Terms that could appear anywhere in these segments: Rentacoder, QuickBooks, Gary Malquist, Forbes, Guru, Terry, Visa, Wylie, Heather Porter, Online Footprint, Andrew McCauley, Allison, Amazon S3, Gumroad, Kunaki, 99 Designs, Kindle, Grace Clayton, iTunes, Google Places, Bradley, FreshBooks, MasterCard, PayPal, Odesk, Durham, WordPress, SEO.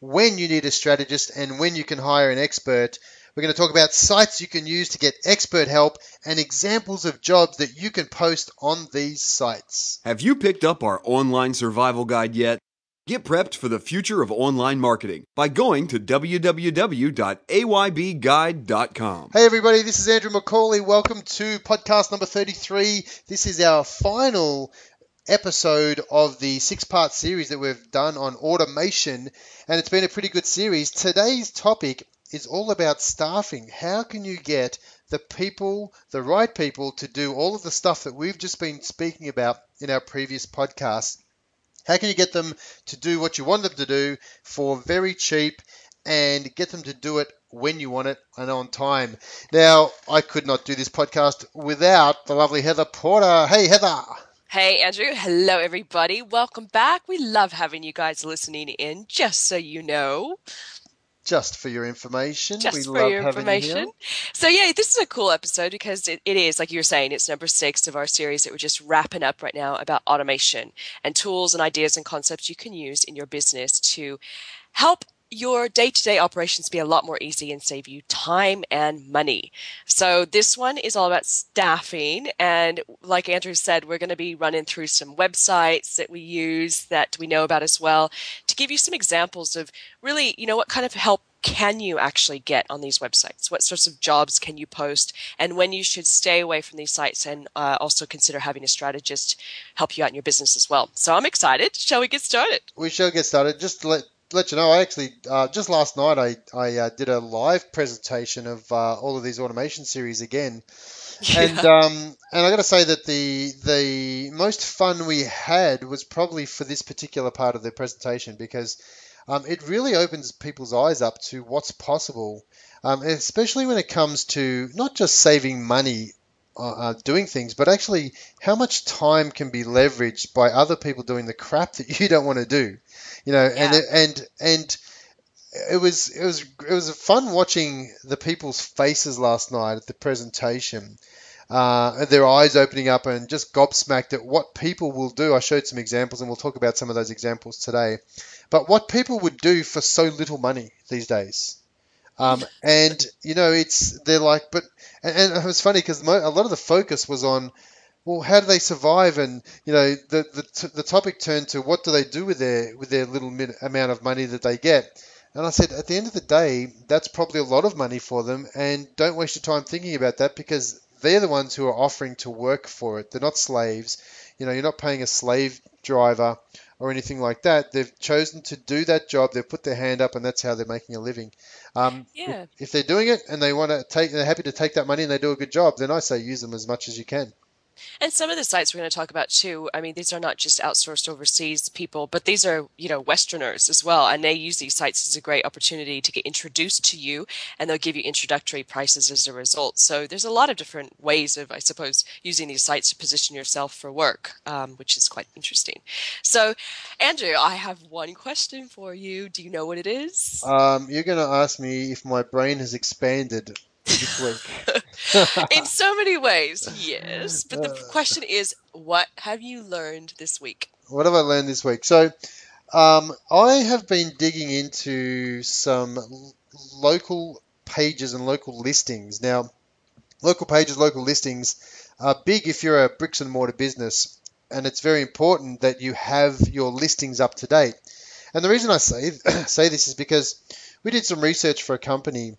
when you need a strategist and when you can hire an expert. We're going to talk about sites you can use to get expert help and examples of jobs that you can post on these sites. Have you picked up our online survival guide yet? Get prepped for the future of online marketing by going to www.aybguide.com. Hey everybody, this is Andrew McCauley. Welcome to podcast number 33. This is our final episode of the six-part series that we've done on automation, and it's been a pretty good series. Today's topic is all about staffing. How can you get the right people to do all of the stuff that we've just been speaking about in our previous podcasts? How can you get them to do what you want them to do for very cheap and get them to do it when you want it and on time? Now, I could not do this podcast without the lovely Heather Porter. Hey, Heather. Hey, Andrew. Hello, everybody. Welcome back. We love having you guys listening in, just so you know. Just for your information. Just for your information. So, yeah, this is a cool episode because it is, like you were saying, it's number 6 of our series that we're just wrapping up right now about automation and tools and ideas and concepts you can use in your business to help your day-to-day operations be a lot more easy and save you time and money. So this one is all about staffing. And like Andrew said, we're going to be running through some websites that we use that we know about as well to give you some examples of really, what kind of help can you actually get on these websites? What sorts of jobs can you post? And when you should stay away from these sites and also consider having a strategist help you out in your business as well. So I'm excited. Shall we get started? We shall get started. Just to let you know, I actually, just last night, I did a live presentation of all of these automation series again. Yeah. And I got to say that the most fun we had was probably for this particular part of the presentation because it really opens people's eyes up to what's possible, especially when it comes to not just saving money doing things, but actually how much time can be leveraged by other people doing the crap that you don't want to do, Yeah. And it was fun watching the people's faces last night at the presentation, their eyes opening up and just gobsmacked at what people will do. I showed some examples and we'll talk about some of those examples today, but what people would do for so little money these days. And they're like, and it was funny because a lot of the focus was on, well, how do they survive? And the topic turned to what do they do with their little amount of money that they get. And I said, at the end of the day, that's probably a lot of money for them, and don't waste your time thinking about that because they're the ones who are offering to work for it. They're not slaves. You're not paying a slave driver or anything like that. They've chosen to do that job. They've put their hand up, and that's how they're making a living. Yeah. If they're doing it and they're happy to take that money and they do a good job, then I say use them as much as you can. And some of the sites we're going to talk about too, these are not just outsourced overseas people, but these are, Westerners as well. And they use these sites as a great opportunity to get introduced to you, and they'll give you introductory prices as a result. So there's a lot of different ways of, I suppose, using these sites to position yourself for work, which is quite interesting. So, Andrew, I have one question for you. Do you know what it is? You're going to ask me if my brain has expanded this week. In so many ways, yes. But the question is, what have you learned this week? What have I learned this week? So I have been digging into some local pages and local listings. Now, local pages, local listings are big if you're a bricks and mortar business, and it's very important that you have your listings up to date. And the reason I say this is because we did some research for a company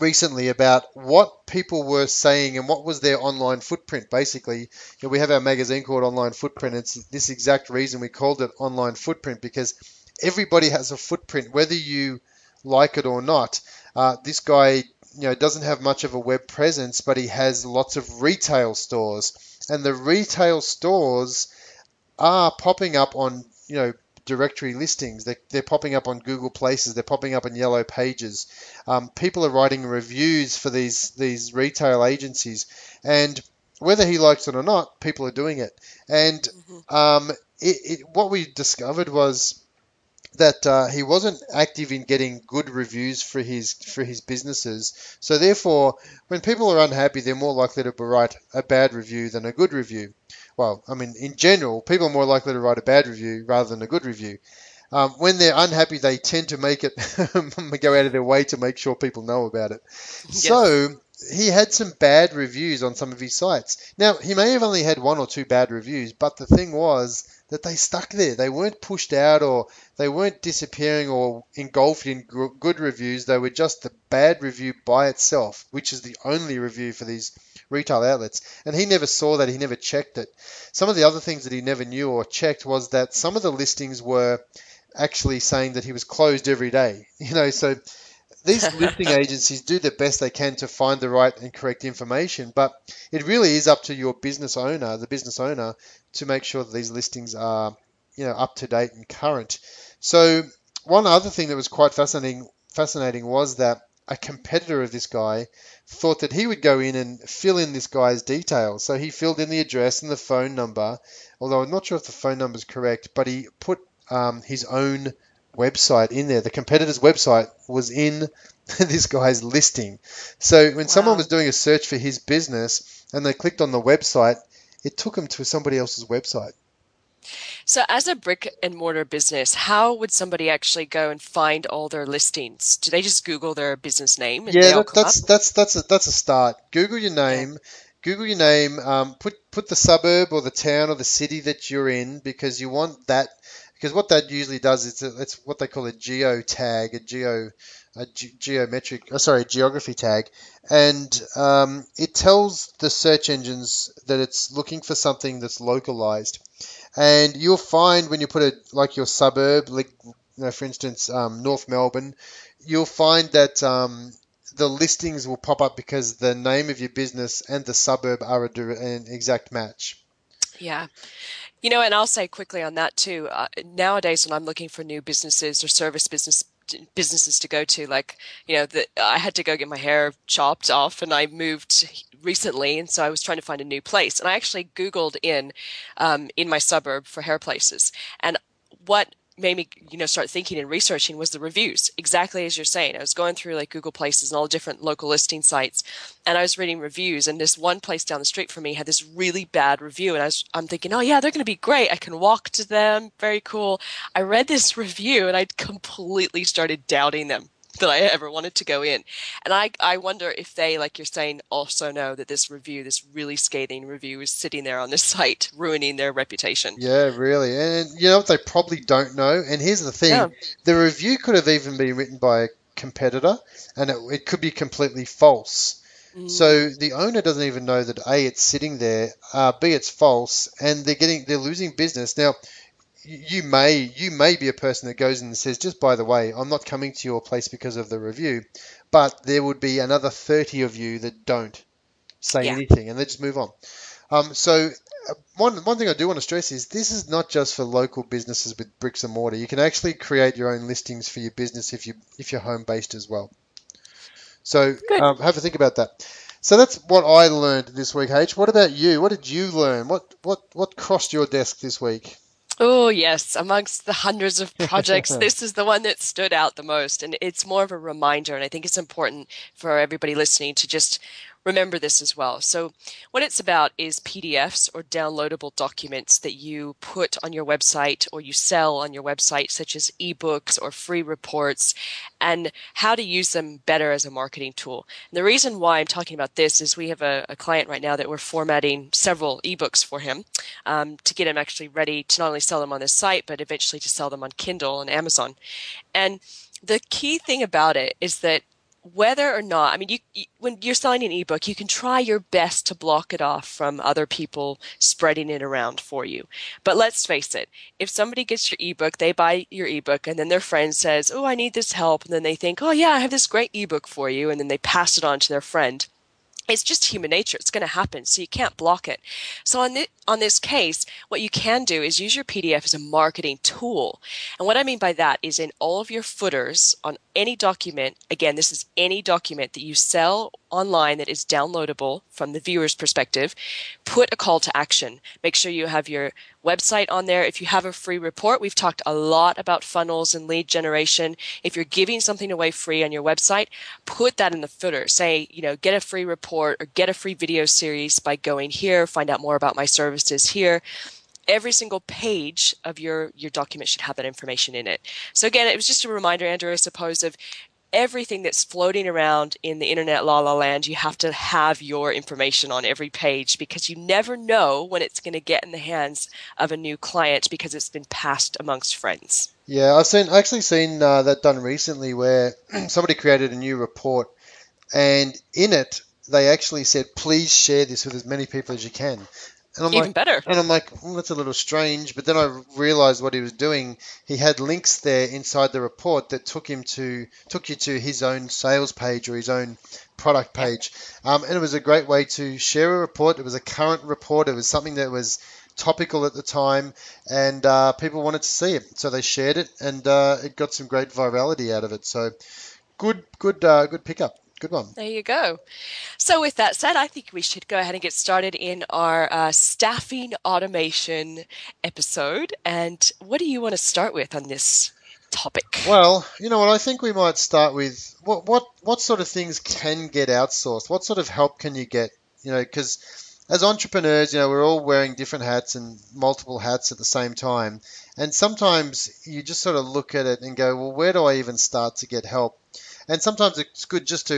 recently about what people were saying and what was their online footprint. Basically, we have our magazine called Online Footprint. It's this exact reason we called it Online Footprint, because everybody has a footprint, whether you like it or not. This guy, doesn't have much of a web presence, but he has lots of retail stores, and the retail stores are popping up on, directory listings. They're popping up on Google Places. They're popping up in Yellow Pages. People are writing reviews for these retail agencies, and whether he likes it or not, people are doing it. And what we discovered was that he wasn't active in getting good reviews for his businesses. So therefore, when people are unhappy, they're more likely to write a bad review than a good review. Well, I mean, in general, people are more likely to write a bad review rather than a good review. When they're unhappy, they tend to make it go out of their way to make sure people know about it. Yes. So he had some bad reviews on some of his sites. Now, he may have only had one or two bad reviews, but the thing was that they stuck there. They weren't pushed out, or they weren't disappearing or engulfed in good reviews. They were just the bad review by itself, which is the only review for these retail outlets. And he never saw that. He never checked it. Some of the other things that he never knew or checked was that some of the listings were actually saying that he was closed every day. You know, so these listing agencies do the best they can to find the right and correct information, but it really is up to your business owner, the business owner, to make sure that these listings are, you know, up to date and current. So one other thing that was quite fascinating was that a competitor of this guy thought that he would go in and fill in this guy's details. So he filled in the address and the phone number, although I'm not sure if the phone number is correct, but he put his own website in there. The competitor's website was in this guy's listing. So when someone was doing a search for his business and they clicked on the website, it took them to somebody else's website. So as a brick and mortar business, how would somebody actually go and find all their listings? Do they just Google their business name? And that's a start. Google your name. Yeah. Google your name. Put the suburb or the town or the city that you're in, because you want that. Because what that usually does is it's what they call a geo tag, geography tag, and it tells the search engines that it's looking for something that's localized. And you'll find when you put it like your suburb, like, you know, for instance, North Melbourne, you'll find that the listings will pop up because the name of your business and the suburb are an exact match. Yeah. You know, and I'll say quickly on that too, nowadays when I'm looking for new businesses or service businesses to go to, like, you know, I had to go get my hair chopped off and I moved recently, and so I was trying to find a new place. And I actually Googled in my suburb for hair places. And what made me, you know, start thinking and researching was the reviews, exactly as you're saying. I was going through like Google Places and all the different local listing sites, and I was reading reviews, and this one place down the street from me had this really bad review, and I'm thinking, oh yeah, they're going to be great. I can walk to them. Very cool. I read this review and I completely started doubting them that I ever wanted to go in. And I wonder if they, like you're saying, also know that this review, this really scathing review, is sitting there on this site ruining their reputation. Yeah, really. And you know what they probably don't know? And here's the thing. Yeah. The review could have even been written by a competitor, and it could be completely false. Mm. So the owner doesn't even know that A, it's sitting there, B, it's false, and they're losing business. Now, you may be a person that goes in and says, just by the way, I'm not coming to your place because of the review, but there would be another 30 of you that don't say anything, and they just move on. So one thing I do want to stress is this is not just for local businesses with bricks and mortar. You can actually create your own listings for your business if you're home based as well. So have a think about that. So that's what I learned this week, H. What about you? What did you learn? What crossed your desk this week? Oh, yes. Amongst the hundreds of projects, this is the one that stood out the most. And it's more of a reminder. And I think it's important for everybody listening to just remember this as well. So what it's about is PDFs or downloadable documents that you put on your website or you sell on your website, such as ebooks or free reports, and how to use them better as a marketing tool. And the reason why I'm talking about this is we have a client right now that we're formatting several ebooks for him to get him actually ready to not only sell them on this site, but eventually to sell them on Kindle and Amazon. And the key thing about it is that whether or not, I mean, when you're selling an ebook, you can try your best to block it off from other people spreading it around for you. But let's face it, if somebody gets your ebook, they buy your ebook, and then their friend says, oh, I need this help. And then they think, oh yeah, I have this great ebook for you. And then they pass it on to their friend. It's just human nature. It's going to happen, so you can't block it. So on this case, what you can do is use your PDF as a marketing tool. And what I mean by that is in all of your footers on any document, again, this is any document that you sell online that is downloadable from the viewer's perspective, put a call to action. Make sure you have your website on there. If you have a free report, we've talked a lot about funnels and lead generation. If you're giving something away free on your website, put that in the footer. Say, you know, get a free report or get a free video series by going here, find out more about my services here. Every single page of your document should have that information in it. So again, it was just a reminder, Andrew, I suppose, of everything that's floating around in the internet la la land. You have to have your information on every page because you never know when it's going to get in the hands of a new client because it's been passed amongst friends. Yeah, I've actually seen that done recently where somebody created a new report and in it they actually said, please share this with as many people as you can. And Even better. And I'm like, that's a little strange. But then I realized what he was doing. He had links there inside the report that took you to his own sales page or his own product page. And it was a great way to share a report. It was a current report. It was something that was topical at the time. And people wanted to see it. So they shared it. And it got some great virality out of it. So good pickup. Good one. There you go. So with that said, I think we should go ahead and get started in our staffing automation episode. And what do you want to start with on this topic? Well, you know what? I think we might start with what sort of things can get outsourced? What sort of help can you get? You know, because as entrepreneurs, you know, we're all wearing different hats and multiple hats at the same time. And sometimes you just sort of look at it and go, well, where do I even start to get help? And sometimes it's good just to,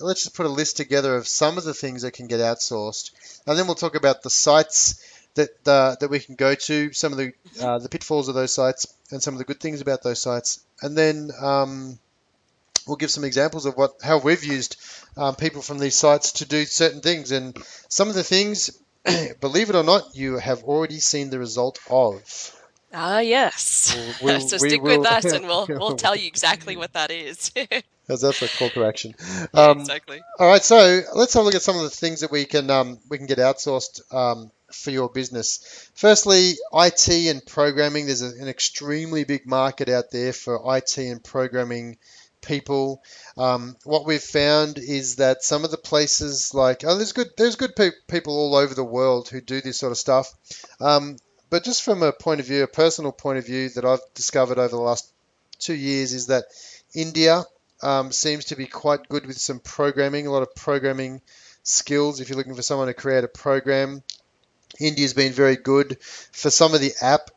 let's just put a list together of some of the things that can get outsourced. And then we'll talk about the sites that we can go to, some of the pitfalls of those sites and some of the good things about those sites. And then we'll give some examples of how we've used people from these sites to do certain things. And some of the things, believe it or not, you have already seen the result of. Ah, yes. So stick with us and we'll tell you exactly what that is. That's a call to action. Yeah, exactly. All right, so let's have a look at some of the things that we can get outsourced for your business. Firstly, IT and programming. There's an extremely big market out there for IT and programming people. What we've found is that some of the places there's good people all over the world who do this sort of stuff. But just from a personal point of view that I've discovered over the last 2 years is that India seems to be quite good with some programming, a lot of programming skills. If you're looking for someone to create a program, India's been very good. For some of the app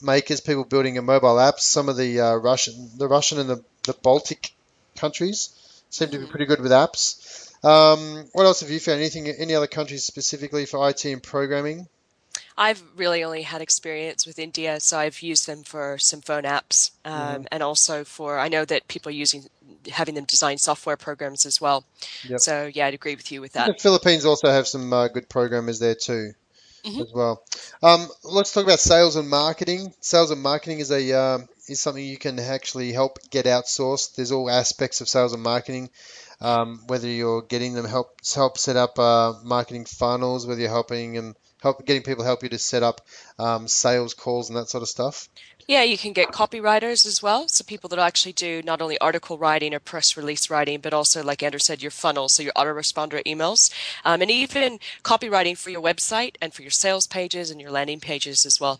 makers, people building a mobile apps, some of the Russian and the Baltic countries seem to be pretty good with apps. What else have you found? Any other countries specifically for IT and programming? I've really only had experience with India, so I've used them for some phone apps and also I know that people are having them design software programs as well. Yep. So, yeah, I'd agree with you with that. The Philippines also have some good programmers there too as well. Let's talk about sales and marketing. Sales and marketing is is something you can actually help get outsourced. There's all aspects of sales and marketing. Whether you're getting them help set up marketing funnels, whether you're getting people help you to set up sales calls and that sort of stuff. Yeah, you can get copywriters as well. So people that actually do not only article writing or press release writing, but also, like Andrew said, your funnel, so your autoresponder emails, and even copywriting for your website and for your sales pages and your landing pages as well.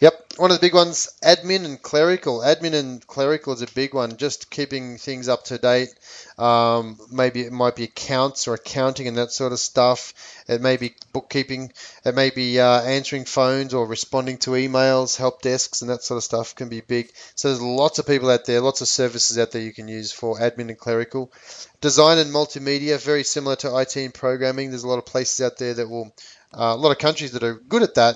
Yep. One of the big ones, admin and clerical. Admin and clerical is a big one, just keeping things up to date. Maybe it might be accounts or accounting and that sort of stuff. It may be bookkeeping. It may be answering phones or responding to emails, help desks and that sort of stuff can be big. So there's lots of people out there, lots of services out there you can use for admin and clerical. Design and multimedia, very similar to IT and programming. There's a lot of places out there a lot of countries that are good at that.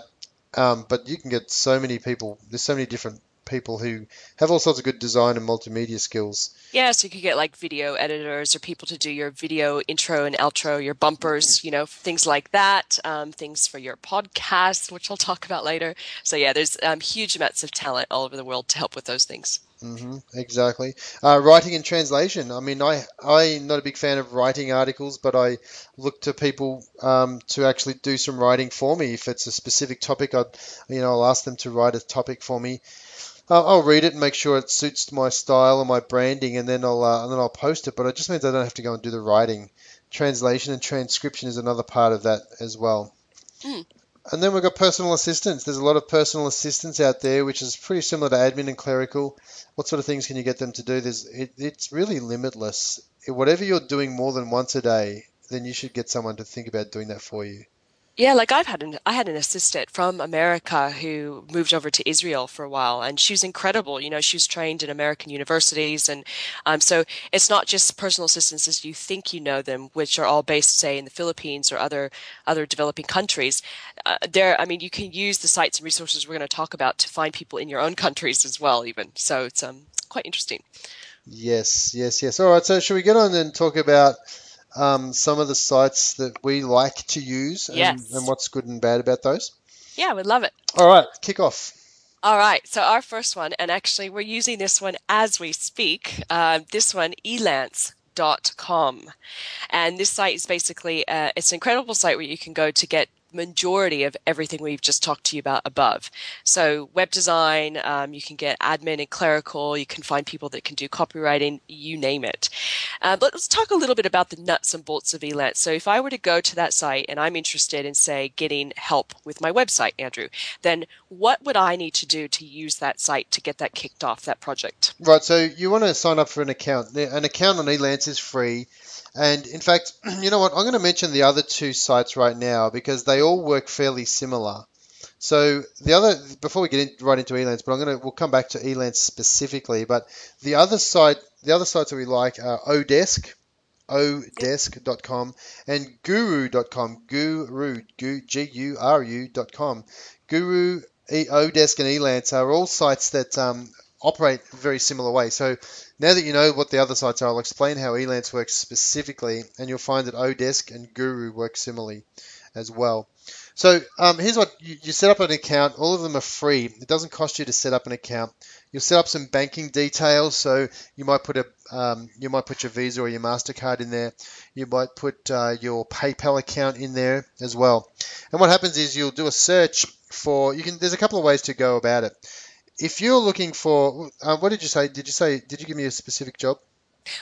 But you can get so many people. There's so many different people who have all sorts of good design and multimedia skills. Yeah, so you could get like video editors or people to do your video intro and outro, your bumpers, you know, things like that, things for your podcast, which I'll talk about later. So yeah, there's huge amounts of talent all over the world to help with those things. Exactly. Writing and translation. I mean, I'm not a big fan of writing articles, but I look to people to actually do some writing for me. If it's a specific topic, I'll ask them to write a topic for me. I'll read it and make sure it suits my style and my branding, and then I'll post it. But it just means I don't have to go and do the writing. Translation and transcription is another part of that as well. Mm. And then we've got personal assistants. There's a lot of personal assistants out there, which is pretty similar to admin and clerical. What sort of things can you get them to do? It's really limitless. Whatever you're doing more than once a day, then you should get someone to think about doing that for you. Yeah, like I had an assistant from America who moved over to Israel for a while, and she was incredible. You know, she was trained in American universities, and so it's not just personal assistants as you think you know them, which are all based, say, in the Philippines or other developing countries. You can use the sites and resources we're going to talk about to find people in your own countries as well, even. So it's quite interesting. Yes. All right, so should we get on and talk about some of the sites that we like to use and what's good and bad about those? Yeah, we'd love it. All right, kick off. All right, so our first one, and actually we're using this one as we speak, Elance.com. And this site is basically, it's an incredible site where you can go to get majority of everything we've just talked to you about above. So web design, you can get admin and clerical, you can find people that can do copywriting, you name it. But let's talk a little bit about the nuts and bolts of Elance. So if I were to go to that site and I'm interested in, say, getting help with my website, Andrew, then what would I need to do to use that site to get that kicked off, that project? Right, so you want to sign up for an account. An account on Elance is free. And in fact, you know what? I'm going to mention the other two sites right now because they all work fairly similar. So before we get right into Elance, but we'll come back to Elance specifically. But the other sites that we like are Odesk, odesk.com, and Guru.com, Guru.com. Guru, Odesk, and Elance are all sites that operate in a very similar way. So now that you know what the other sites are, I'll explain how Elance works specifically, and you'll find that Odesk and Guru work similarly as well. So here's what you set up an account. All of them are free. It doesn't cost you to set up an account. You'll set up some banking details, so you might put your Visa or your MasterCard in there. You might put your PayPal account in there as well. And what happens is you'll do a search for. There's a couple of ways to go about it. If you're looking for, what did you say? Did you give me a specific job?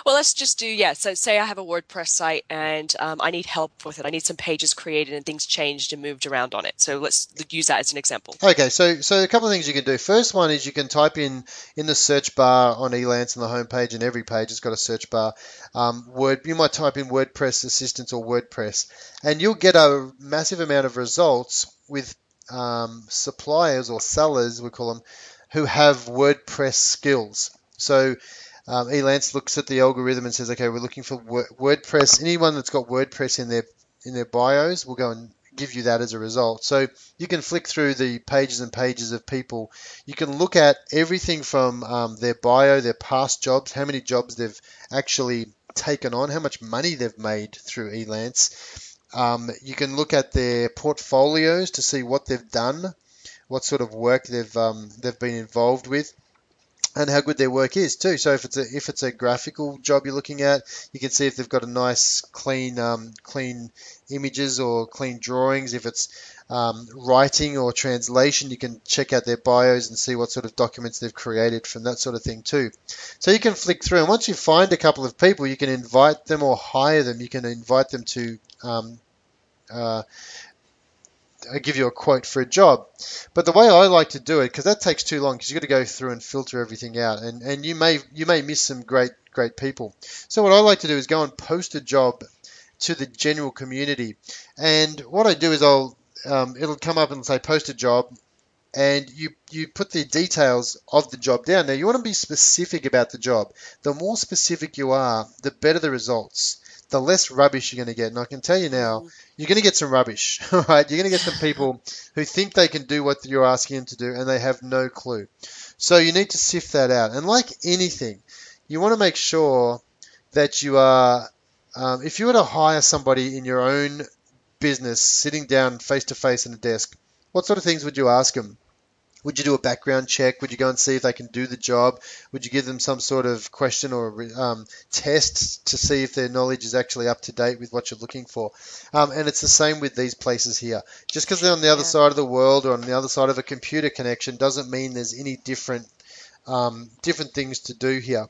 Well, let's just do, so say I have a WordPress site and I need help with it. I need some pages created and things changed and moved around on it. So let's use that as an example. Okay, so a couple of things you can do. First one is you can type in the search bar on Elance on the homepage, and every page has got a search bar. You might type in WordPress assistance or WordPress, and you'll get a massive amount of results with suppliers or sellers, we call them, who have WordPress skills. So Elance looks at the algorithm and says, okay, we're looking for WordPress. Anyone that's got WordPress in their bios will go and give you that as a result. So you can flick through the pages and pages of people. You can look at everything from their bio, their past jobs, how many jobs they've actually taken on, how much money they've made through Elance. You can look at their portfolios to see what they've done, what sort of work they've been involved with, and how good their work is too. So if it's a graphical job you're looking at, you can see if they've got a nice clean images or clean drawings. If it's writing or translation, you can check out their bios and see what sort of documents they've created from that sort of thing too. So you can flick through, and once you find a couple of people, you can invite them or hire them. You can invite them to give you a quote for a job. But the way I like to do it, because that takes too long, because you've got to go through and filter everything out, and you may miss some great people. So what I like to do is go and post a job to the general community, and what I do is I'll it'll come up and say post a job, and you put the details of the job down. Now you want to be specific about the job. The more specific you are, the better the results, the less rubbish you're going to get. And I can tell you now, you're going to get some rubbish, all right? You're going to get some people who think they can do what you're asking them to do, and they have no clue. So you need to sift that out. And like anything, you want to make sure that you are, if you were to hire somebody in your own business, sitting down face-to-face at a desk, what sort of things would you ask them? Would you do a background check? Would you go and see if they can do the job? Would you give them some sort of question or test to see if their knowledge is actually up to date with what you're looking for? And it's the same with these places here. Just because they're on the other side of the world or on the other side of a computer connection doesn't mean there's any different things to do here.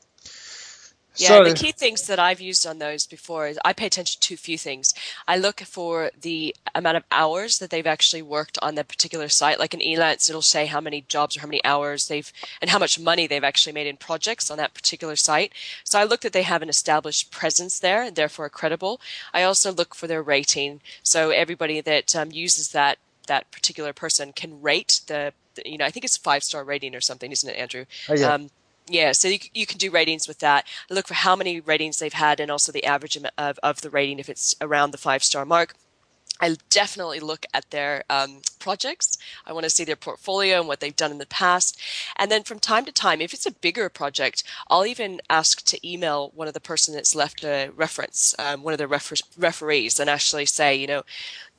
Yeah, so, the key things that I've used on those before is I pay attention to a few things. I look for the amount of hours that they've actually worked on that particular site. Like in Elance, it'll say how many jobs or how many hours they've and how much money they've actually made in projects on that particular site. So I look that they have an established presence there and therefore are credible. I also look for their rating. So everybody that uses that particular person can rate the I think it's 5-star rating or something, isn't it, Andrew? Oh, yeah. Yeah, so you can do ratings with that. Look for how many ratings they've had and also the average of the rating if it's around the 5-star mark. I definitely look at their projects. I want to see their portfolio and what they've done in the past. And then from time to time, if it's a bigger project, I'll even ask to email one of the person that's left a reference, one of their referees, and actually say,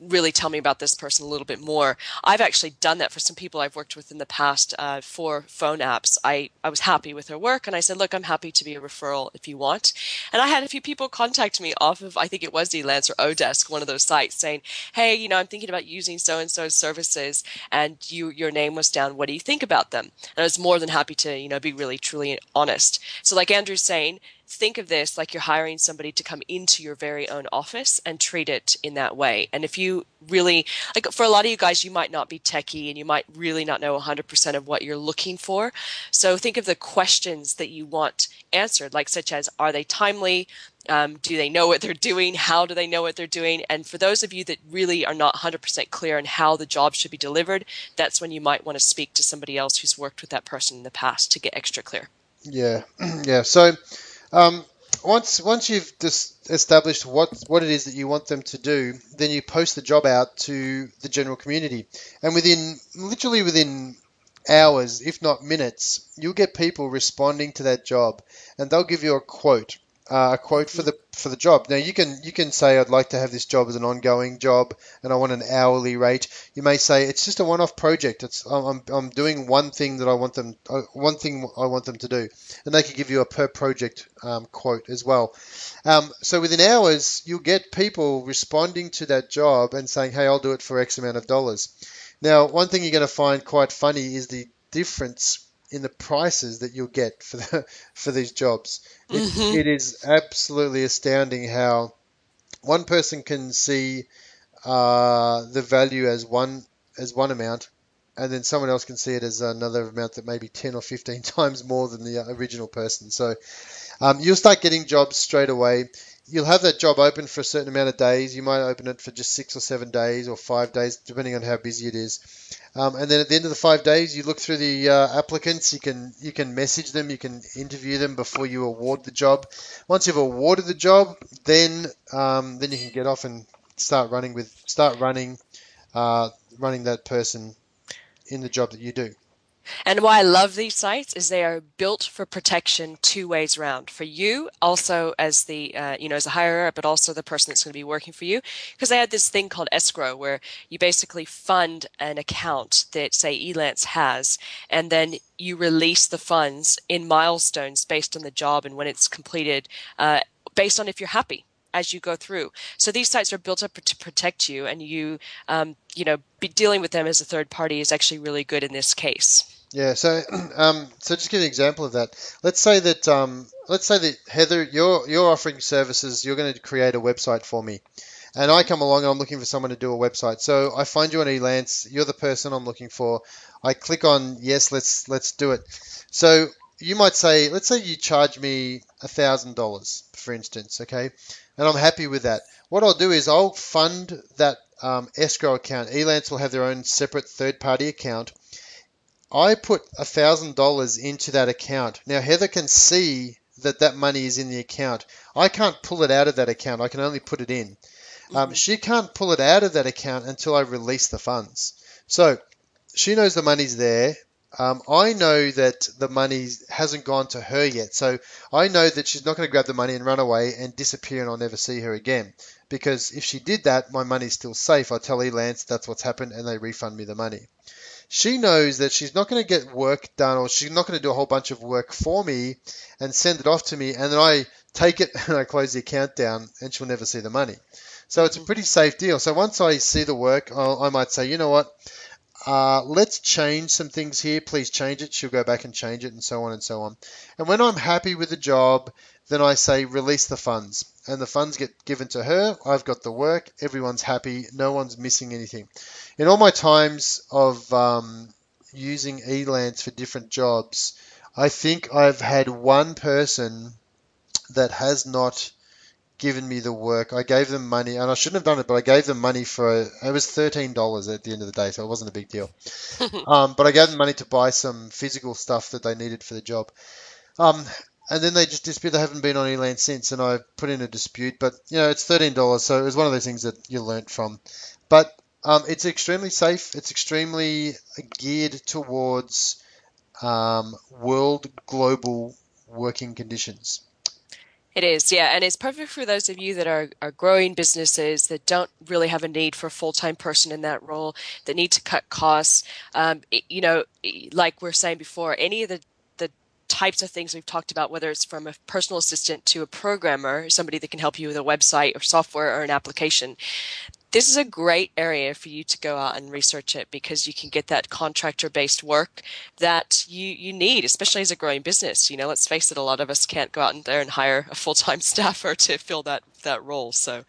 really tell me about this person a little bit more. I've actually done that for some people I've worked with in the past for phone apps. I was happy with her work, and I said, look, I'm happy to be a referral if you want. And I had a few people contact me off of, I think it was Elance or Odesk, one of those sites, saying, hey, I'm thinking about using so-and-so's services, and your name was down. What do you think about them? And I was more than happy to, be really, truly honest. So like Andrew's saying, think of this like you're hiring somebody to come into your very own office and treat it in that way. And if you really, like for a lot of you guys, you might not be techie and you might really not know 100% of what you're looking for. So think of the questions that you want answered, like such as, are they timely? Do they know what they're doing? How do they know what they're doing? And for those of you that really are not 100% clear on how the job should be delivered, that's when you might want to speak to somebody else who's worked with that person in the past to get extra clear. Yeah. Yeah. So, once you've just established what it is that you want them to do, then you post the job out to the general community. And within hours, if not minutes, you'll get people responding to that job, and they'll give you a quote for the job. Now you can say, I'd like to have this job as an ongoing job, and I want an hourly rate. You may say it's just a one-off project. I'm doing one thing that I want them to do, and they can give you a per project quote as well. So within hours, you'll get people responding to that job and saying, hey, I'll do it for X amount of dollars. Now, one thing you're going to find quite funny is the difference in the prices that you'll get for these jobs. It is absolutely astounding how one person can see the value as one amount, and then someone else can see it as another amount that may be 10 or 15 times more than the original person. So you'll start getting jobs straight away. You'll have that job open for a certain amount of days. You might open it for just 6 or 7 days or 5 days, depending on how busy it is. And then at the end of the 5 days, you look through the applicants. You can message them. You can interview them before you award the job. Once you've awarded the job, then you can get off and start running that person in the job that you do. And why I love these sites is they are built for protection two ways round. For you, also as the as a hirer, but also the person that's going to be working for you, because they had this thing called escrow, where you basically fund an account that, say, Elance has, and then you release the funds in milestones based on the job and when it's completed, based on if you're happy as you go through. So these sites are built up to protect you, and be dealing with them as a third party is actually really good in this case. Yeah. So, so just give an example of that. Let's say that Heather, you're offering services. You're going to create a website for me, and I come along and I'm looking for someone to do a website. So I find you on Elance. You're the person I'm looking for. I click on yes. Let's do it. So you might say, let's say you charge me $1,000, for instance. Okay. And I'm happy with that. What I'll do is I'll fund that escrow account. Elance will have their own separate third-party account. I put $1,000 into that account. Now, Heather can see that money is in the account. I can't pull it out of that account. I can only put it in. She can't pull it out of that account until I release the funds. So she knows the money's there. I know that the money hasn't gone to her yet. So I know that she's not going to grab the money and run away and disappear and I'll never see her again. Because if she did that, my money's still safe. I tell Elance that's what's happened and they refund me the money. she knows that she's not going to get work done, or she's not going to do a whole bunch of work for me and send it off to me, and then I take it and I close the account down and she'll never see the money. So it's a pretty safe deal. So once I see the work, I might say, you know what, let's change some things here. Please change it. She'll go back and change it, and so on and so on. And when I'm happy with the job, then I say release the funds, and the funds get given to her. I've got the work. Everyone's happy. No one's missing anything. In all my times of using Elance for different jobs, I think I've had one person that has not given me the work. I gave them money, and I shouldn't have done it, but I gave them money for, it was $13 at the end of the day, so it wasn't a big deal. But I gave them money to buy some physical stuff that they needed for the job. And then they just disappeared. They haven't been on Elance since, and I put in a dispute, but you know, it's $13, so it was one of those things that you learnt from. But it's extremely safe. It's extremely geared towards world global working conditions. It is, yeah. And it's perfect for those of you that are growing businesses that don't really have a need for a full-time person in that role, that need to cut costs. You know, like we were saying before, any of the types of things we've talked about, whether it's from a personal assistant to a programmer, somebody that can help you with a website or software or an application, this is a great area for you to go out and research it, because you can get that contractor-based work that you need, especially as a growing business. You know, let's face it, a lot of us can't go out in there and hire a full-time staffer to fill that role. So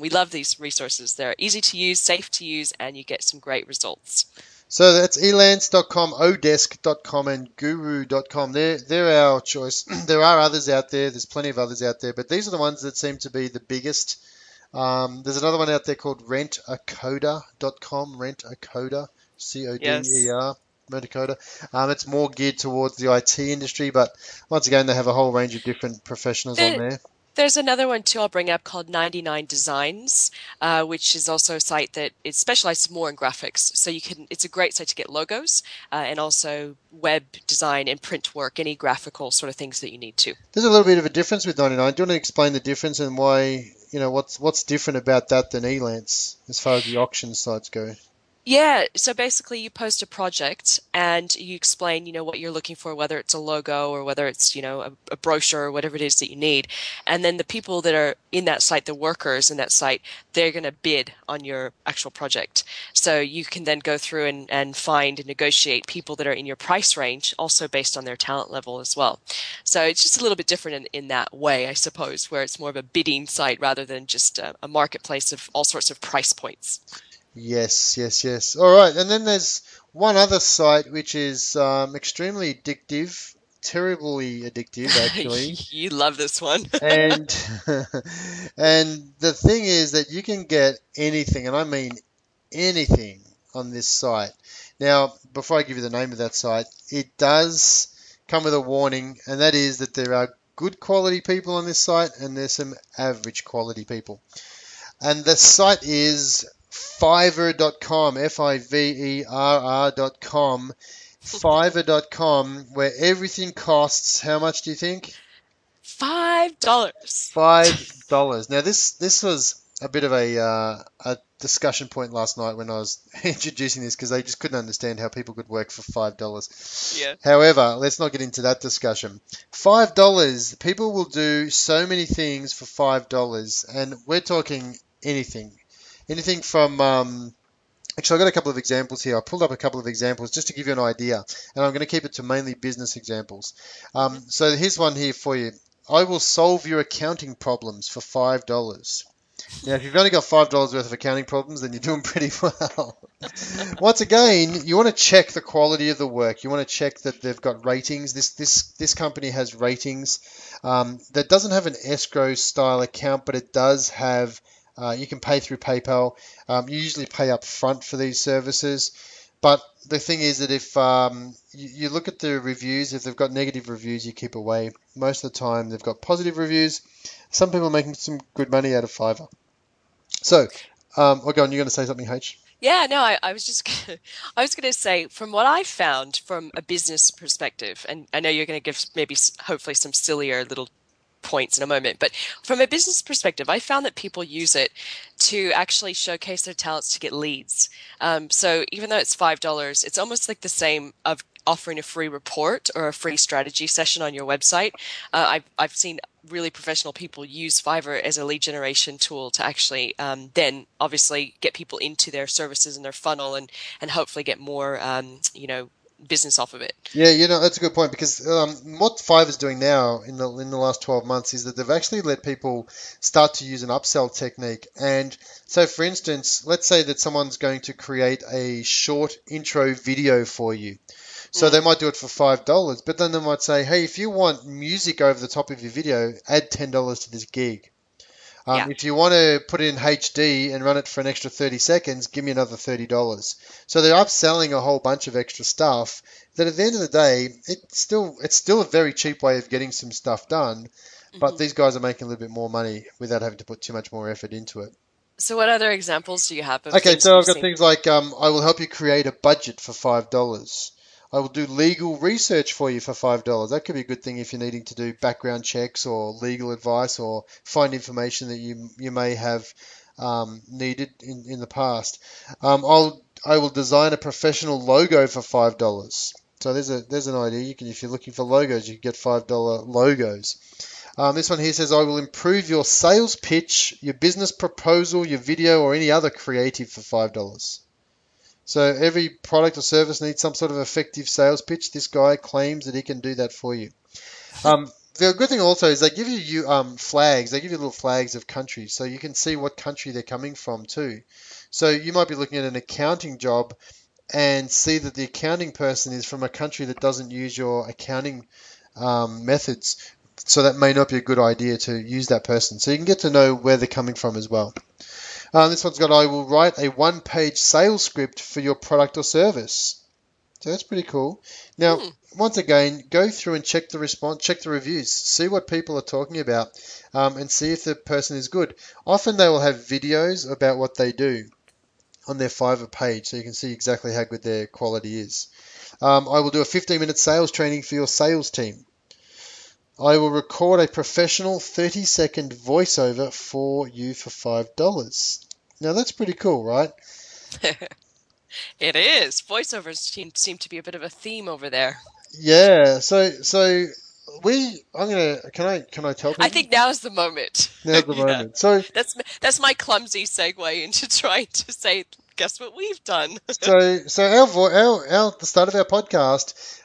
we love these resources. They're easy to use, safe to use, and you get some great results. So that's elance.com, odesk.com, and guru.com. They're our choice. There are others out there. There's plenty of others out there, but these are the ones that seem to be the biggest. There's another one out there called Rentacoder.com, Rentacoder, C-O-D-E-R, Rentacoder. It's more geared towards the IT industry, but once again, they have a whole range of different professionals on there. There's another one, too, I'll bring up called 99 Designs, which is also a site that is specialized more in graphics. So it's a great site to get logos and also web design and print work, any graphical sort of things that you need to. There's a little bit of a difference with 99. Do you want to explain the difference and why, you know, what's different about that than Elance as far as the auction sites go? Yeah, so basically you post a project and you explain, you know, what you're looking for, whether it's a logo or whether it's, you know, a brochure or whatever it is that you need. And then the people that are in that site, the workers in that site, they're going to bid on your actual project. So you can then go through and find and negotiate people that are in your price range, also based on their talent level as well. So it's just a little bit different in that way, I suppose, where it's more of a bidding site rather than just a marketplace of all sorts of price points. Yes. All right. And then there's one other site which is extremely addictive, terribly addictive, actually. You love this one. and the thing is that you can get anything, and I mean anything, on this site. Now, before I give you the name of that site, it does come with a warning, and that is that there are good quality people on this site and there's some average quality people. And the site is Fiverr.com, F-I-V-E-R-R.com, Fiverr.com, where everything costs, how much do you think? $5. $5. Now, this was a bit of a discussion point last night when I was introducing this, because I just couldn't understand how people could work for $5. Yeah. However, let's not get into that discussion. $5, people will do so many things for $5, and we're talking anything. Anything from, actually, I've got a couple of examples here. I pulled up a couple of examples just to give you an idea, and I'm going to keep it to mainly business examples. So here's one here for you. I will solve your accounting problems for $5. Now, if you've only got $5 worth of accounting problems, then you're doing pretty well. Once again, you want to check the quality of the work. You want to check that they've got ratings. This company has ratings. That doesn't have an escrow-style account, but it does have... you can pay through PayPal. You usually pay up front for these services. But the thing is that if you look at the reviews, if they've got negative reviews, you keep away. Most of the time, they've got positive reviews. Some people are making some good money out of Fiverr. So, go on. You're going to say something, H? Yeah, no, I was going to say, from what I found from a business perspective, and I know you're going to give maybe hopefully some sillier little points in a moment. But from a business perspective, I found that people use it to actually showcase their talents to get leads. So even though it's $5, it's almost like the same of offering a free report or a free strategy session on your website. I've seen really professional people use Fiverr as a lead generation tool to actually then obviously get people into their services and their funnel and hopefully get more, business off of it. Yeah, that's a good point, because what Fiverr's doing now in the last 12 months is that they've actually let people start to use an upsell technique. And so, for instance, let's say that someone's going to create a short intro video for you. So they might do it for $5, but then they might say, hey, if you want music over the top of your video, add $10 to this gig. If you want to put it in HD and run it for an extra 30 seconds, give me another $30. So they're upselling a whole bunch of extra stuff that at the end of the day, it's still a very cheap way of getting some stuff done, but these guys are making a little bit more money without having to put too much more effort into it. So what other examples do you have? Okay, so I've got things like I will help you create a budget for $5. I will do legal research for you for $5. That could be a good thing if you're needing to do background checks or legal advice or find information that you may have needed in the past. I will design a professional logo for $5. So there's an idea. If you're looking for logos, you can get $5 logos. This one here says, I will improve your sales pitch, your business proposal, your video, or any other creative for $5. So every product or service needs some sort of effective sales pitch. This guy claims that he can do that for you. The good thing also is they give you flags. They give you little flags of countries, so you can see what country they're coming from too. So you might be looking at an accounting job and see that the accounting person is from a country that doesn't use your accounting methods. So that may not be a good idea to use that person. So you can get to know where they're coming from as well. This one's got, I will write a one-page sales script for your product or service. So that's pretty cool. Now, once again, go through and check the response, check the reviews, see what people are talking about, and see if the person is good. Often they will have videos about what they do on their Fiverr page, so you can see exactly how good their quality is. I will do a 15-minute sales training for your sales team. I will record a professional 30-second voiceover for you for $5. Now, that's pretty cool, right? It is. Voiceovers seem to be a bit of a theme over there. Yeah. So can I tell people? I think now's the moment. Now's the moment. So that's my clumsy segue into trying to say, guess what we've done. so our the start of our podcast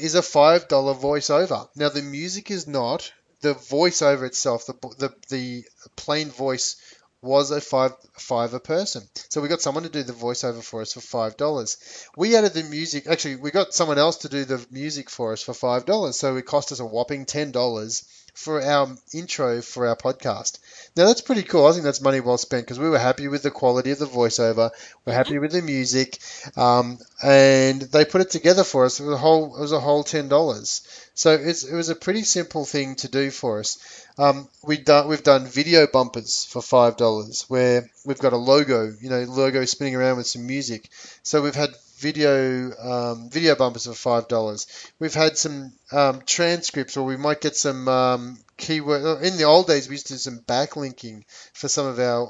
is a $5 voiceover. Now the music is not, the voiceover itself, the plain voice was a Fiverr person. So we got someone to do the voiceover for us for $5. We added the music. Actually, we got someone else to do the music for us for $5. So it cost us a whopping $10 for our intro for our podcast. Now, that's pretty cool. I think that's money well spent, because we were happy with the quality of the voiceover. We're happy with the music. And they put it together for us. It was a whole $10. So it was a pretty simple thing to do for us. We've done video bumpers for $5, where we've got a logo spinning around with some music. So we've had video bumpers for $5. We've had some transcripts, or we might get some keyword. In the old days, we used to do some backlinking for some of our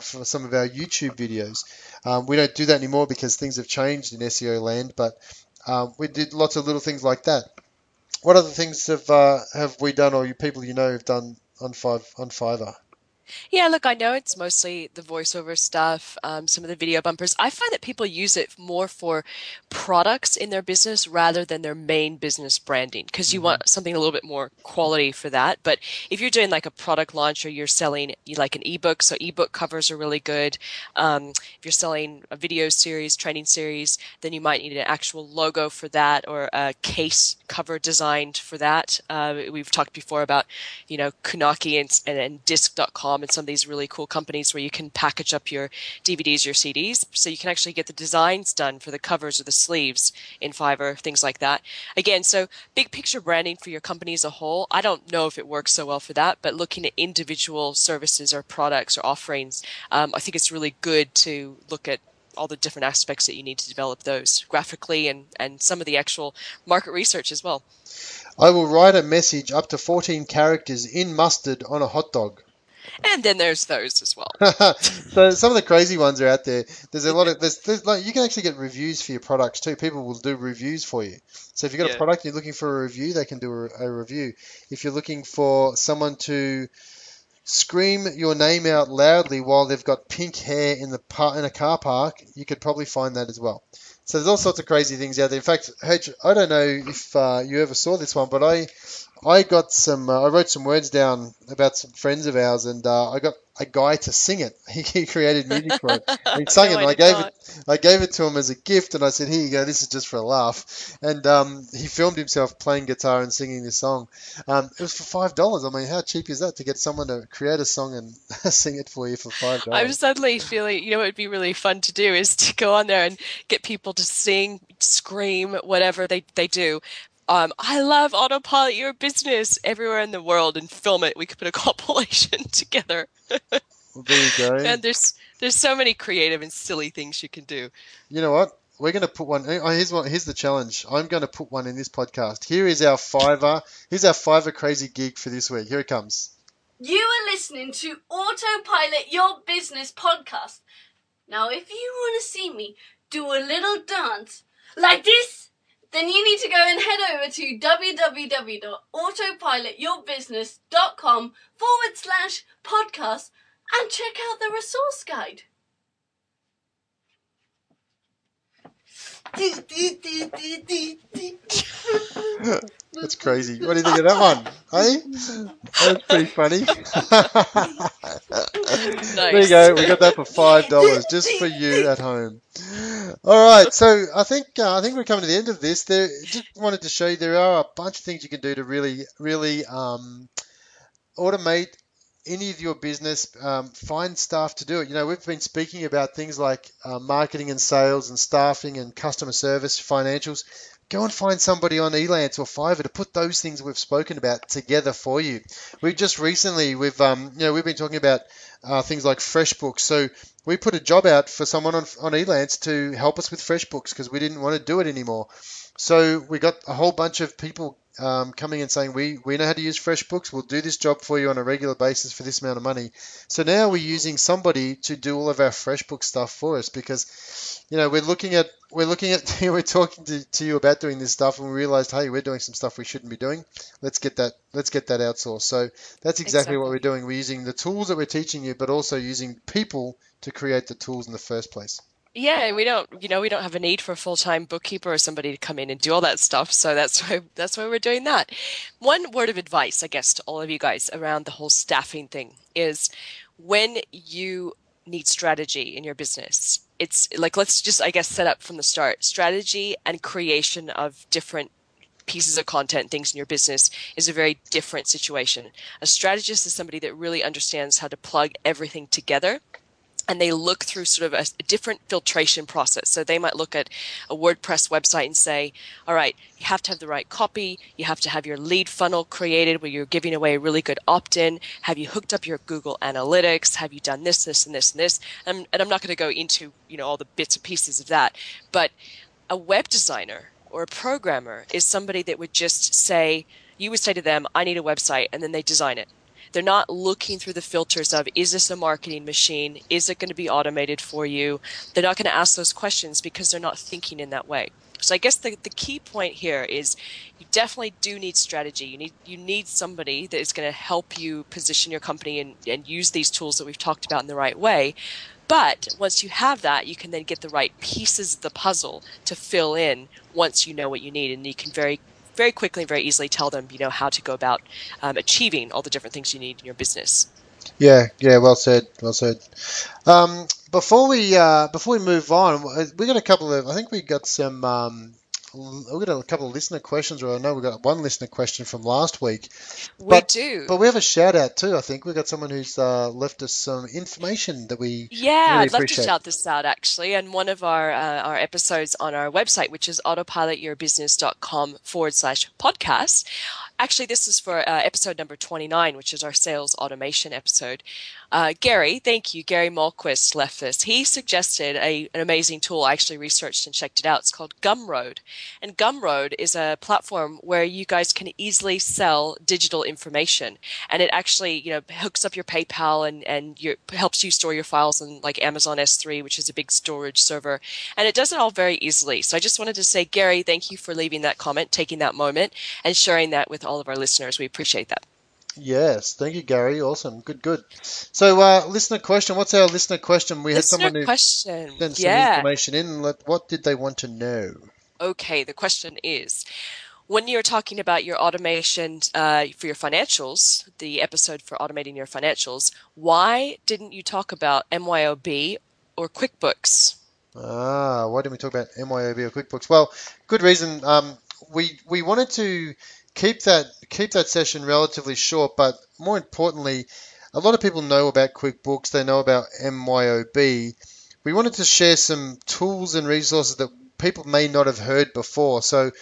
YouTube videos. We don't do that anymore because things have changed in SEO land, but we did lots of little things like that. What other things have we done, or have done on Fiverr? Yeah, look, I know it's mostly the voiceover stuff, some of the video bumpers. I find that people use it more for products in their business rather than their main business branding, because you want something a little bit more quality for that. But if you're doing like a product launch, or you're selling like an ebook, so ebook covers are really good. If you're selling a video series, training series, then you might need an actual logo for that, or a case cover designed for that. We've talked before about, Kunaki and disc.com. And some of these really cool companies where you can package up your DVDs, your CDs, so you can actually get the designs done for the covers or the sleeves in Fiverr, things like that. Again, so big picture branding for your company as a whole, I don't know if it works so well for that, but looking at individual services or products or offerings, I think it's really good to look at all the different aspects that you need to develop those graphically and some of the actual market research as well. I will write a message up to 14 characters in mustard on a hot dog. And then there's those as well. So some of the crazy ones are out there. There's a lot of you can actually get reviews for your products too. People will do reviews for you. So if you've got a product and you're looking for a review, they can do a review. If you're looking for someone to scream your name out loudly while they've got pink hair in a car park, you could probably find that as well. So there's all sorts of crazy things out there. In fact, H, I don't know if you ever saw this one, but I got some. I wrote some words down about some friends of ours, and I got a guy to sing it. He created music for it. He sang it, and I gave it to him as a gift, and I said, "Here you go. This is just for a laugh." And he filmed himself playing guitar and singing this song. It was for $5. I mean, how cheap is that to get someone to create a song and sing it for you for $5? I'm suddenly feeling, you know, it'd be really fun to do is to go on there and get people to sing, scream, whatever they do. I love Autopilot Your Business everywhere in the world and film it. We could put a compilation together. Well, there you go. And there's so many creative and silly things you can do. You know what? We're going to put one. Here's the challenge. I'm going to put one in this podcast. Here is our Fiverr. Here's our Fiverr crazy gig for this week. Here it comes. You are listening to Autopilot Your Business podcast. Now, if you want to see me do a little dance like this, then you need to go and head over to www.autopilotyourbusiness.com/podcast and check out the resource guide. That's crazy. What do you think of that one? Hey? That was pretty funny. Nice. There you go. We got that for $5 just for you at home. All right. So I think we're coming to the end of this. Just wanted to show you there are a bunch of things you can do to really automate any of your business, find staff to do it. You know, we've been speaking about things like marketing and sales and staffing and customer service, financials. Go and find somebody on Elance or Fiverr to put those things we've spoken about together for you. We've just recently, we've been talking about things like FreshBooks. So we put a job out for someone on Elance to help us with FreshBooks because we didn't want to do it anymore. So we got a whole bunch of people coming and saying, we know how to use FreshBooks. We'll do this job for you on a regular basis for this amount of money. So now we're using somebody to do all of our FreshBooks stuff for us because, you know, we're looking at we're talking to you about doing this stuff, and we realized, hey, we're doing some stuff we shouldn't be doing. Let's get that outsourced. So that's exactly what we're doing. We're using the tools that we're teaching you, but also using people to create the tools in the first place. Yeah, and we don't have a need for a full-time bookkeeper or somebody to come in and do all that stuff. So that's why we're doing that. One word of advice, I guess, to all of you guys around the whole staffing thing is when you need strategy in your business, it's like, let's just, I guess, set up from the start. Strategy and creation of different pieces of content, things in your business is a very different situation. A strategist is somebody that really understands how to plug everything together. And they look through sort of a different filtration process. So they might look at a WordPress website and say, all right, you have to have the right copy. You have to have your lead funnel created where you're giving away a really good opt-in. Have you hooked up your Google Analytics? Have you done this, this, and this, and this? And I'm not going to go into, you know, all the bits and pieces of that. But a web designer or a programmer is somebody that would just say, you would say to them, I need a website, and then they design it. They're not looking through the filters of, is this a marketing machine? Is it going to be automated for you? They're not going to ask those questions because they're not thinking in that way. So I guess the key point here is you definitely do need strategy. You need somebody that is going to help you position your company and use these tools that we've talked about in the right way. But once you have that, you can then get the right pieces of the puzzle to fill in once you know what you need, and you can very quickly and very easily tell them, you know, how to go about achieving all the different things you need in your business. Yeah, well said. Before we move on, we got a couple of listener questions, or I know we got one listener question from last week. But we have a shout out too. I think we got someone who's left us some information that we really I'd love appreciate. To shout this out actually. And one of our episodes on our website, which is autopilotyourbusiness.com/podcast. Actually, this is for episode number 29, which is our sales automation episode. Gary, thank you. Gary Malquist left this. He suggested an amazing tool. I actually researched and checked it out. It's called Gumroad. And Gumroad is a platform where you guys can easily sell digital information. And it actually, you know, hooks up your PayPal and helps you store your files on like Amazon S3, which is a big storage server. And it does it all very easily. So I just wanted to say, Gary, thank you for leaving that comment, taking that moment, and sharing that with all of our listeners. We appreciate that. Yes. Thank you, Gary. Awesome. Good. So listener question. What's our listener question? We listener had someone who sent some information in. What did they want to know? Okay. The question is, when you're talking about your automation for your financials, the episode for automating your financials, why didn't you talk about MYOB or QuickBooks? Why didn't we talk about MYOB or QuickBooks? Well, good reason. We wanted to keep that session relatively short, but more importantly, a lot of people know about QuickBooks. They know about MYOB. We wanted to share some tools and resources that people may not have heard before. So,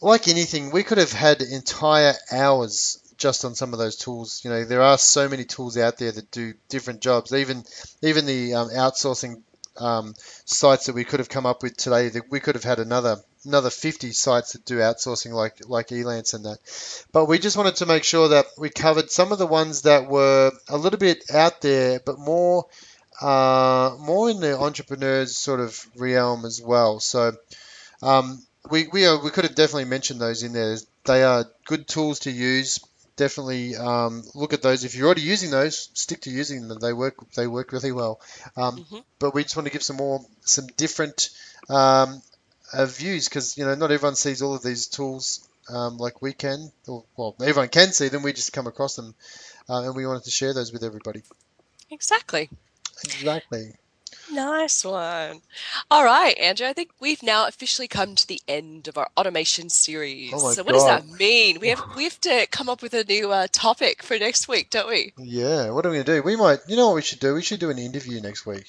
like anything, we could have had entire hours just on some of those tools. You know, there are so many tools out there that do different jobs. Even the outsourcing sites that we could have come up with today, that we could have had another 50 sites that do outsourcing like Elance and that. But we just wanted to make sure that we covered some of the ones that were a little bit out there, but more in the entrepreneur's sort of realm as well. So we could have definitely mentioned those in there. They are good tools to use. Definitely look at those. If you're already using those, stick to using them. They work really well. But we just want to give some different views, because, you know, not everyone sees all of these tools like we can. Well, everyone can see them. We just come across them, and we wanted to share those with everybody. Exactly. Nice one. All right, Andrew, I think we've now officially come to the end of our automation series. Oh my God. Does that mean? We have to come up with a new topic for next week, don't we? Yeah, what are we going to do? You know what we should do? We should do an interview next week.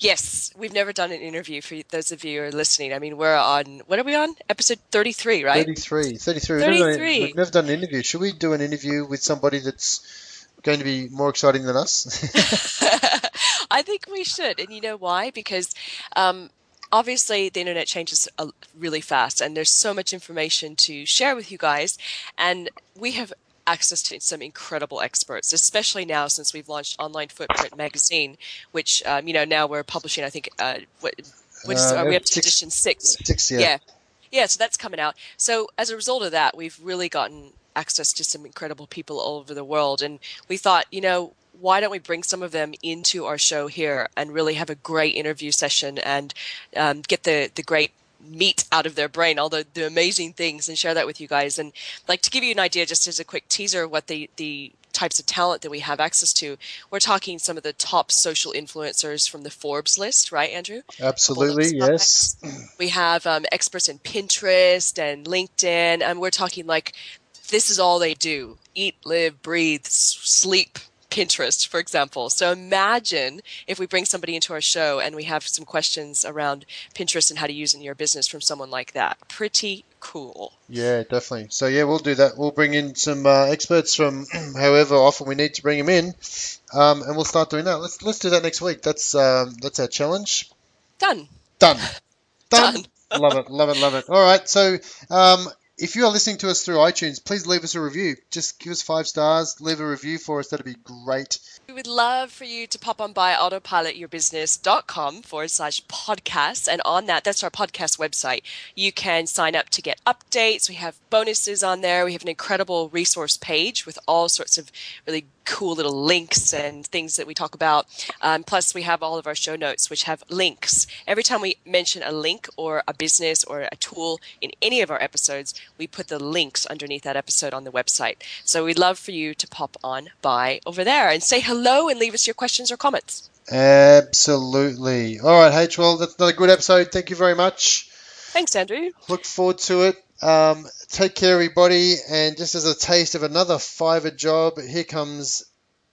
Yes, we've never done an interview for those of you who are listening. I mean, what are we on? Episode 33, right? 33. We've never done an interview. Should we do an interview with somebody that's going to be more exciting than us? I think we should. And you know why? Because obviously the internet changes really fast, and there's so much information to share with you guys. And we have access to some incredible experts, especially now since we've launched Online Footprint magazine, which, you know, now we're publishing, I think, are we up to edition 6? 6, yeah. Yeah, so that's coming out. So as a result of that, we've really gotten access to some incredible people all over the world. And we thought, you know, why don't we bring some of them into our show here and really have a great interview session and get the great meat out of their brain, all the amazing things, and share that with you guys. And like, to give you an idea, just as a quick teaser, what the types of talent that we have access to, we're talking some of the top social influencers from the Forbes list, right, Andrew? Absolutely, yes. We have experts in Pinterest and LinkedIn, and we're talking like, this is all they do: eat, live, breathe, sleep, Pinterest, for example. So imagine if we bring somebody into our show and we have some questions around Pinterest and how to use it in your business from someone like that. Pretty cool. Yeah, definitely. So yeah, we'll do that. We'll bring in some experts from however often we need to bring them in, and we'll start doing that. Let's do that next week. That's our challenge. Done. Love it. All right. So if you are listening to us through iTunes, please leave us a review. Just give us 5 stars, leave a review for us. That'd be great. We would love for you to pop on by autopilotyourbusiness.com/podcast. And on that, that's our podcast website. You can sign up to get updates. We have bonuses on there. We have an incredible resource page with all sorts of really cool little links and things that we talk about. Plus, we have all of our show notes, which have links. Every time we mention a link or a business or a tool in any of our episodes, we put the links underneath that episode on the website. So we'd love for you to pop on by over there and say hello and leave us your questions or comments. Absolutely. All right, H. Well, that's another good episode. Thank you very much. Thanks, Andrew. Look forward to it. Take care, everybody. And just as a taste of another Fiverr job, here comes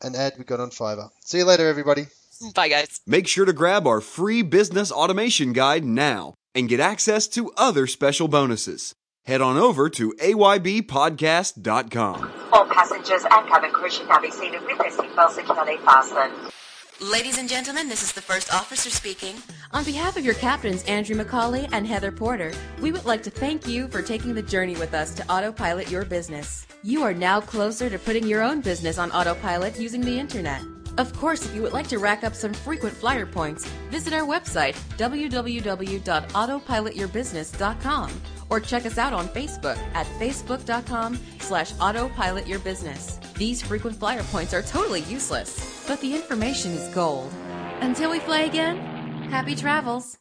an ad we got on Fiverr. See you later, everybody. Bye, guys. Make sure to grab our free business automation guide now and get access to other special bonuses. Head on over to aybpodcast.com. All passengers and cabin crew should now be seated with their seatbelts securely fastened. Ladies and gentlemen, this is the first officer speaking. On behalf of your captains, Andrew McCauley and Heather Porter, we would like to thank you for taking the journey with us to autopilot your business. You are now closer to putting your own business on autopilot using the internet. Of course, if you would like to rack up some frequent flyer points, visit our website, www.autopilotyourbusiness.com, or check us out on Facebook at facebook.com/autopilotyourbusiness. These frequent flyer points are totally useless, but the information is gold. Until we fly again, happy travels.